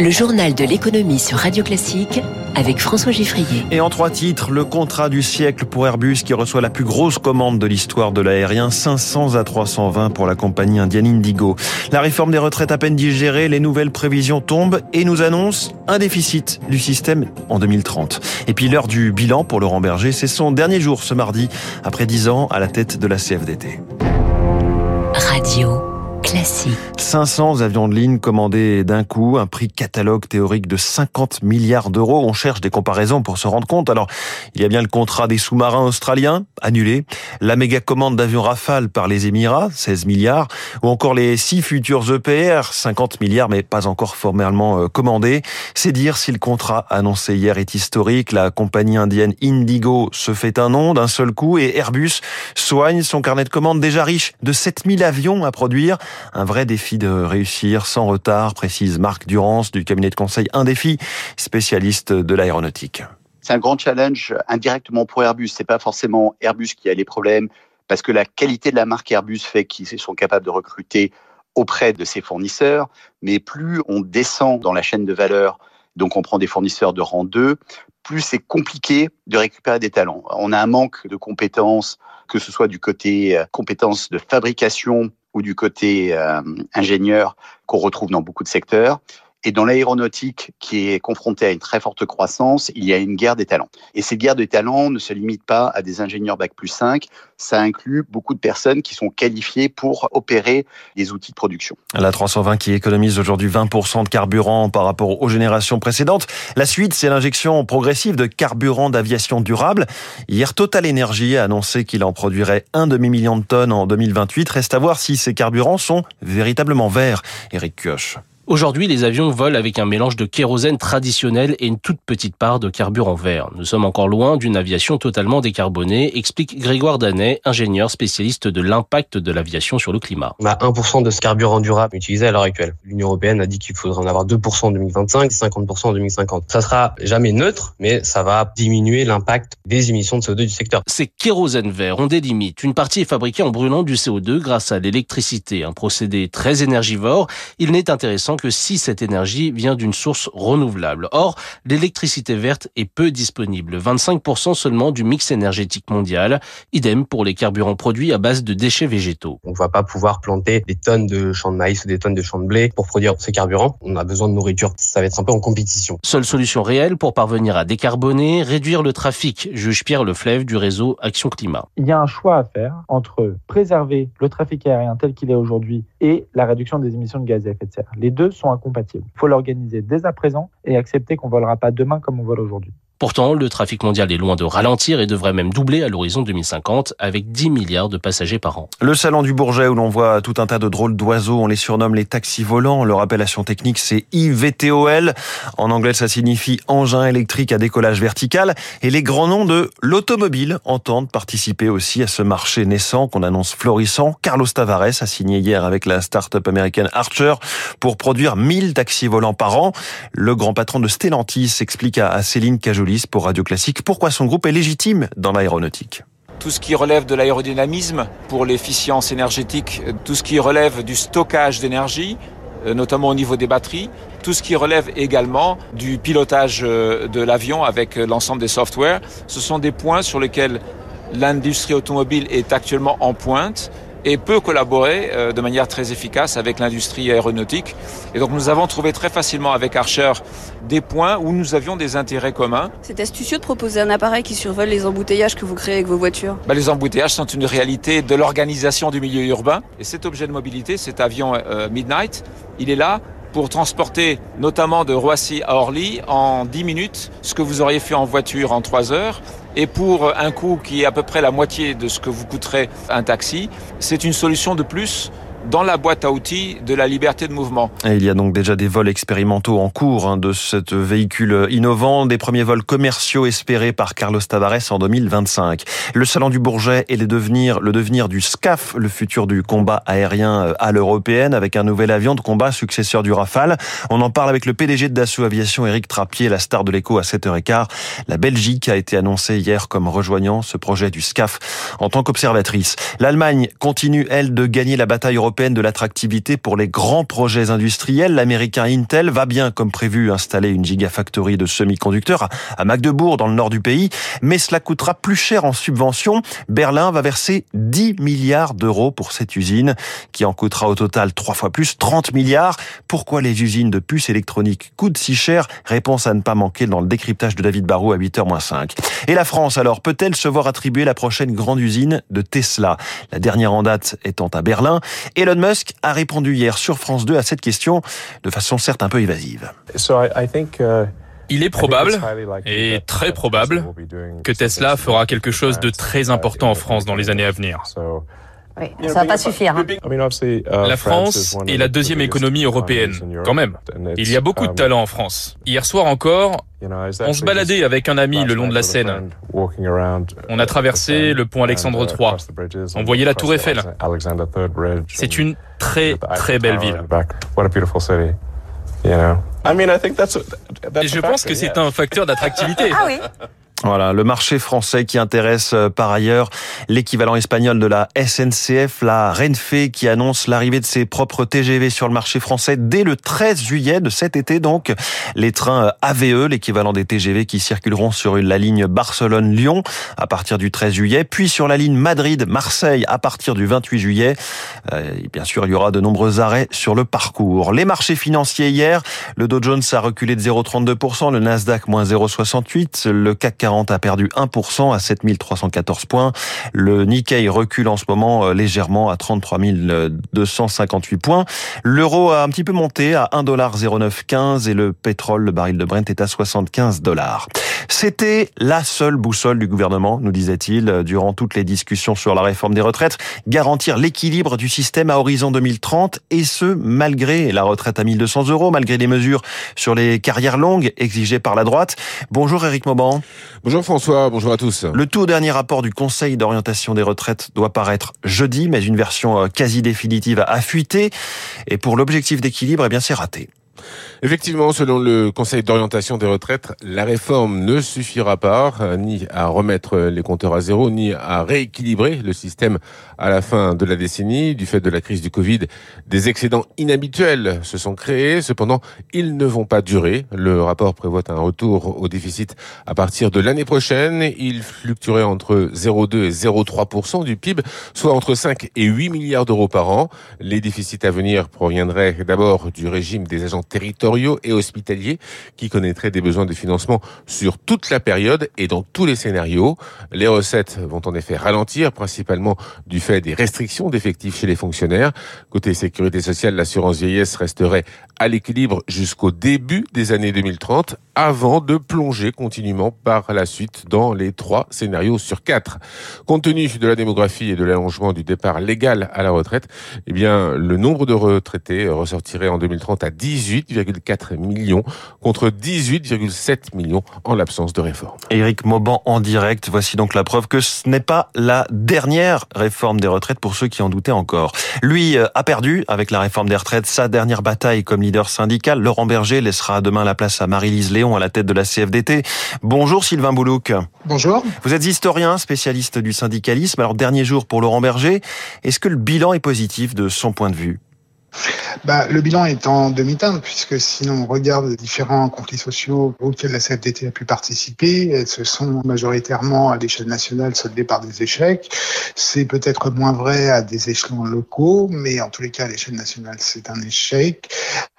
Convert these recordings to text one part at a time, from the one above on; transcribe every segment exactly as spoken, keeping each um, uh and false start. Le Journal de l'Economie sur Radio Classique avec François Giffrier. Et en trois titres, le contrat du siècle pour Airbus qui reçoit la plus grosse commande de l'histoire de l'aérien, cinq cents A trois cent vingt pour la compagnie indienne Indigo. La réforme des retraites à peine digérée, les nouvelles prévisions tombent et nous annoncent un déficit du système en deux mille trente. Et puis l'heure du bilan pour Laurent Berger, c'est son dernier jour ce mardi, après dix ans à la tête de la C F D T. Radio Classique. cinq cents avions de ligne commandés d'un coup, un prix catalogue théorique de cinquante milliards d'euros. On cherche des comparaisons pour se rendre compte. Alors, il y a bien le contrat des sous-marins australiens, annulé, la méga commande d'avions Rafale par les Émirats, seize milliards, ou encore les six futurs E P R, cinquante milliards, mais pas encore formellement commandés. C'est dire si le contrat annoncé hier est historique. La compagnie indienne Indigo se fait un nom d'un seul coup et Airbus soigne son carnet de commandes déjà riche de sept mille avions à produire. Un vrai défi de réussir sans retard, précise Marc Durance du cabinet de conseil Un Défi, spécialiste de l'aéronautique. C'est un grand challenge indirectement pour Airbus. C'est pas forcément Airbus qui a les problèmes, parce que la qualité de la marque Airbus fait qu'ils sont capables de recruter auprès de ses fournisseurs. Mais plus on descend dans la chaîne de valeur, donc on prend des fournisseurs de rang deux, plus c'est compliqué de récupérer des talents. On a un manque de compétences, que ce soit du côté compétences de fabrication ou du côté euh, ingénieur qu'on retrouve dans beaucoup de secteurs. Et dans l'aéronautique, qui est confrontée à une très forte croissance, il y a une guerre des talents. Et cette guerre des talents ne se limite pas à des ingénieurs bac plus cinq. Ça inclut beaucoup de personnes qui sont qualifiées pour opérer les outils de production. L'A trois cent vingt qui économise aujourd'hui vingt pour cent de carburant par rapport aux générations précédentes. La suite, c'est l'injection progressive de carburant d'aviation durable. Hier, TotalEnergies a annoncé qu'il en produirait un demi-million de tonnes en deux mille vingt-huit. Reste à voir si ces carburants sont véritablement verts. Éric Kioch. Aujourd'hui, les avions volent avec un mélange de kérosène traditionnel et une toute petite part de carburant vert. Nous sommes encore loin d'une aviation totalement décarbonée, explique Grégoire Danet, ingénieur spécialiste de l'impact de l'aviation sur le climat. On a un pour cent de ce carburant durable utilisé à l'heure actuelle. L'Union européenne a dit qu'il faudrait en avoir deux pour cent en deux mille vingt-cinq et cinquante pour cent en deux mille cinquante. Ça sera jamais neutre, mais ça va diminuer l'impact des émissions de C O deux du secteur. Ces kérosènes verts ont des limites. Une partie est fabriquée en brûlant du C O deux grâce à l'électricité, un procédé très énergivore. Il n'est intéressant que si cette énergie vient d'une source renouvelable. Or, l'électricité verte est peu disponible, vingt-cinq pour cent seulement du mix énergétique mondial. Idem pour les carburants produits à base de déchets végétaux. On ne va pas pouvoir planter des tonnes de champs de maïs ou des tonnes de champs de blé pour produire ces carburants. On a besoin de nourriture, ça va être un peu en compétition. Seule solution réelle pour parvenir à décarboner, réduire le trafic, juge Pierre Leflèvre du réseau Action Climat. Il y a un choix à faire entre préserver le trafic aérien tel qu'il est aujourd'hui et la réduction des émissions de gaz à effet de serre. Les deux sont incompatibles. Il faut l'organiser dès à présent et accepter qu'on ne volera pas demain comme on vole aujourd'hui. Pourtant, le trafic mondial est loin de ralentir et devrait même doubler à l'horizon deux mille cinquante avec dix milliards de passagers par an. Le salon du Bourget où l'on voit tout un tas de drôles d'oiseaux, on les surnomme les taxis volants. Leur appellation technique, c'est I V T O L. En anglais, ça signifie engin électrique à décollage vertical. Et les grands noms de l'automobile entendent participer aussi à ce marché naissant qu'on annonce florissant. Carlos Tavares a signé hier avec la start-up américaine Archer pour produire mille taxis volants par an. Le grand patron de Stellantis explique à Céline Cajolet pour Radio Classique pourquoi son groupe est légitime dans l'aéronautique. Tout ce qui relève de l'aérodynamisme pour l'efficience énergétique, tout ce qui relève du stockage d'énergie, notamment au niveau des batteries, tout ce qui relève également du pilotage de l'avion avec l'ensemble des softwares, ce sont des points sur lesquels l'industrie automobile est actuellement en pointe et peut collaborer de manière très efficace avec l'industrie aéronautique. Et donc nous avons trouvé très facilement avec Archer des points où nous avions des intérêts communs. C'est astucieux de proposer un appareil qui survole les embouteillages que vous créez avec vos voitures. Bah, les embouteillages sont une réalité de l'organisation du milieu urbain. Et cet objet de mobilité, cet avion euh, Midnight, il est là pour transporter notamment de Roissy à Orly en dix minutes ce que vous auriez fait en voiture en trois heures. Et pour un coût qui est à peu près la moitié de ce que vous coûterait un taxi, c'est une solution de plus dans la boîte à outils de la liberté de mouvement. Et il y a donc déjà des vols expérimentaux en cours hein, de ce véhicule innovant, des premiers vols commerciaux espérés par Carlos Tavares en deux mille vingt-cinq. Le salon du Bourget et le devenir, le devenir du SCAF, le futur du combat aérien à l'européenne, avec un nouvel avion de combat successeur du Rafale. On en parle avec le P D G de Dassault Aviation, Éric Trappier, la star de l'écho à sept heures quinze. La Belgique a été annoncée hier comme rejoignant ce projet du SCAF en tant qu'observatrice. L'Allemagne continue, elle, de gagner la bataille européenne européenne de l'attractivité pour les grands projets industriels, l'américain Intel va bien, comme prévu, installer une gigafactory de semi-conducteurs à Magdebourg, dans le nord du pays. Mais cela coûtera plus cher en subvention. Berlin va verser dix milliards d'euros pour cette usine, qui en coûtera au total trois fois plus, trente milliards. Pourquoi les usines de puces électroniques coûtent si cher? Réponse à ne pas manquer dans le décryptage de David Barou à huit heures moins cinq. Et la France, alors, peut-elle se voir attribuer la prochaine grande usine de Tesla? La dernière en date étant à Berlin. Elon Musk a répondu hier sur France deux à cette question, de façon certes un peu évasive. So I think, uh... Il est probable, et très probable, que Tesla fera quelque chose de très important en France dans les années à venir. Oui, ça va pas suffire. Hein. La France est la deuxième économie européenne, quand même. Il y a beaucoup de talent en France. Hier soir encore, on se baladait avec un ami le long de la Seine. On a traversé le pont Alexandre trois. On voyait la tour Eiffel. C'est une très, très belle ville. Et je pense que c'est un facteur d'attractivité. Ah oui. Voilà, le marché français qui intéresse par ailleurs l'équivalent espagnol de la S N C F, la Renfe, qui annonce l'arrivée de ses propres T G V sur le marché français dès le treize juillet de cet été. Donc, les trains A V E, l'équivalent des T G V, qui circuleront sur la ligne Barcelone-Lyon à partir du treize juillet, puis sur la ligne Madrid-Marseille à partir du vingt-huit juillet. Et bien sûr, il y aura de nombreux arrêts sur le parcours. Les marchés financiers hier, le Dow Jones a reculé de zéro virgule trente-deux pour cent, le Nasdaq moins zéro virgule soixante-huit pour cent, le C A C quarante a perdu un pour cent à sept mille trois cent quatorze points. Le Nikkei recule en ce moment légèrement à trente-trois mille deux cent cinquante-huit points. L'euro a un petit peu monté à un virgule zéro neuf quinze et le pétrole, le baril de Brent, est à soixante-quinze dollars. C'était la seule boussole du gouvernement, nous disait-il, durant toutes les discussions sur la réforme des retraites, garantir l'équilibre du système à horizon deux mille trente, et ce, malgré la retraite à mille deux cents euros, malgré les mesures sur les carrières longues exigées par la droite. Bonjour Éric Mauban. Bonjour François, bonjour à tous. Le tout dernier rapport du Conseil d'orientation des retraites doit paraître jeudi, mais une version quasi définitive a fuité. Et pour l'objectif d'équilibre, eh bien c'est raté. Effectivement, selon le Conseil d'orientation des retraites, la réforme ne suffira pas euh, ni à remettre les compteurs à zéro, ni à rééquilibrer le système à la fin de la décennie. Du fait de la crise du Covid, des excédents inhabituels se sont créés. Cependant, ils ne vont pas durer. Le rapport prévoit un retour au déficit à partir de l'année prochaine. Il fluctuerait entre zéro virgule deux et zéro virgule trois pour cent du P I B, soit entre cinq et huit milliards d'euros par an. Les déficits à venir proviendraient d'abord du régime des agents territoriaux et hospitaliers qui connaîtraient des besoins de financement sur toute la période et dans tous les scénarios. Les recettes vont en effet ralentir, principalement du fait des restrictions d'effectifs chez les fonctionnaires. Côté sécurité sociale, l'assurance vieillesse resterait à l'équilibre jusqu'au début des années deux mille trente, avant de plonger continuellement par la suite dans les trois scénarios sur quatre. Compte tenu de la démographie et de l'allongement du départ légal à la retraite, eh bien, le nombre de retraités ressortirait en deux mille trente à dix-huit virgule quatre millions contre dix-huit virgule sept millions en l'absence de réforme. Éric Mauban en direct, voici donc la preuve que ce n'est pas la dernière réforme des retraites pour ceux qui en doutaient encore. Lui a perdu avec la réforme des retraites sa dernière bataille comme leader syndical. Laurent Berger laissera demain la place à Marie-Lise Léon à la tête de la C F D T. Bonjour Sylvain Boulouque. Bonjour. Vous êtes historien, spécialiste du syndicalisme. Alors dernier jour pour Laurent Berger, est-ce que le bilan est positif de son point de vue? Bah, le bilan est en demi-teinte, puisque si on regarde les différents conflits sociaux auxquels la C F D T a pu participer, elles se sont majoritairement à l'échelle nationale soldées par des échecs. C'est peut-être moins vrai à des échelons locaux, mais en tous les cas à l'échelle nationale c'est un échec.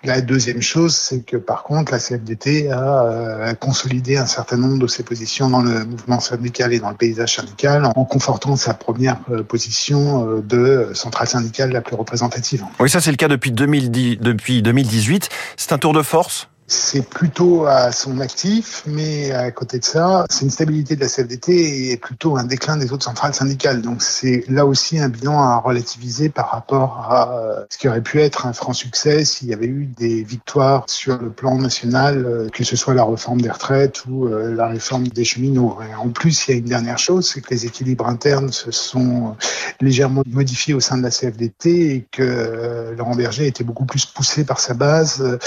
La deuxième chose, c'est que par contre la C F D T a consolidé un certain nombre de ses positions dans le mouvement syndical et dans le paysage syndical en confortant sa première position de centrale syndicale la plus représentative. Oui, ça c'est le cas depuis deux mille dix, depuis deux mille dix-huit. C'est un tour de force? C'est plutôt à son actif, mais à côté de ça, c'est une stabilité de la C F D T et plutôt un déclin des autres centrales syndicales. Donc c'est là aussi un bilan à relativiser par rapport à ce qui aurait pu être un franc succès s'il y avait eu des victoires sur le plan national, que ce soit la réforme des retraites ou la réforme des cheminots. Et en plus, il y a une dernière chose, c'est que les équilibres internes se sont légèrement modifiés au sein de la C F D T et que Laurent Berger était beaucoup plus poussé par sa base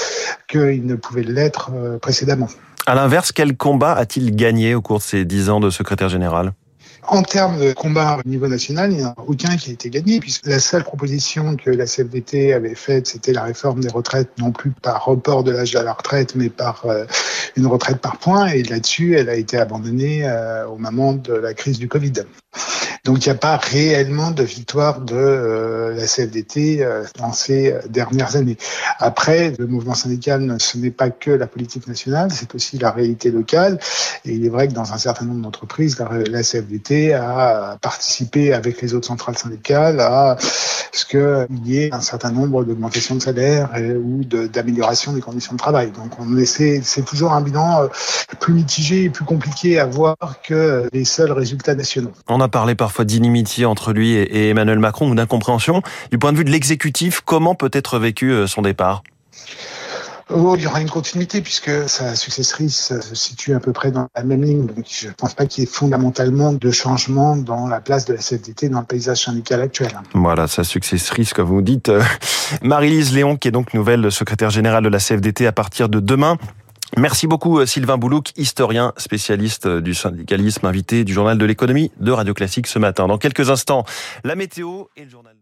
qu'il ne pouvait pouvait l'être précédemment. À l'inverse, quel combat a-t-il gagné au cours de ces dix ans de secrétaire général ? En termes de combat au niveau national, il n'y en a aucun qui a été gagné, puisque la seule proposition que la C F D T avait faite, c'était la réforme des retraites, non plus par report de l'âge de la retraite, mais par euh, une retraite par points. Et là-dessus, elle a été abandonnée euh, au moment de la crise du Covid. Donc, il n'y a pas réellement de victoire de euh, la C F D T euh, dans ces dernières années. Après, le mouvement syndical, ce n'est pas que la politique nationale, c'est aussi la réalité locale. Et il est vrai que dans un certain nombre d'entreprises, la, la C F D T a participé avec les autres centrales syndicales à ce qu'il y ait un certain nombre d'augmentations de salaire et, ou de, d'amélioration des conditions de travail. Donc, on essaie, c'est toujours un bilan plus mitigé et plus compliqué à voir que les seuls résultats nationaux. On a parlé parfois d'inimitié entre lui et Emmanuel Macron ou d'incompréhension. Du point de vue de l'exécutif, comment peut être vécu son départ ? Oh, il y aura une continuité puisque sa successrice se situe à peu près dans la même ligne. Donc, je ne pense pas qu'il y ait fondamentalement de changement dans la place de la C F D T dans le paysage syndical actuel. Voilà, sa successrice, comme vous dites. Marie-Lise Léon, qui est donc nouvelle secrétaire générale de la C F D T à partir de demain. Merci beaucoup Sylvain Boulouque, historien, spécialiste du syndicalisme, invité du Journal de l'Économie de Radio Classique ce matin. Dans quelques instants, la météo et le journal...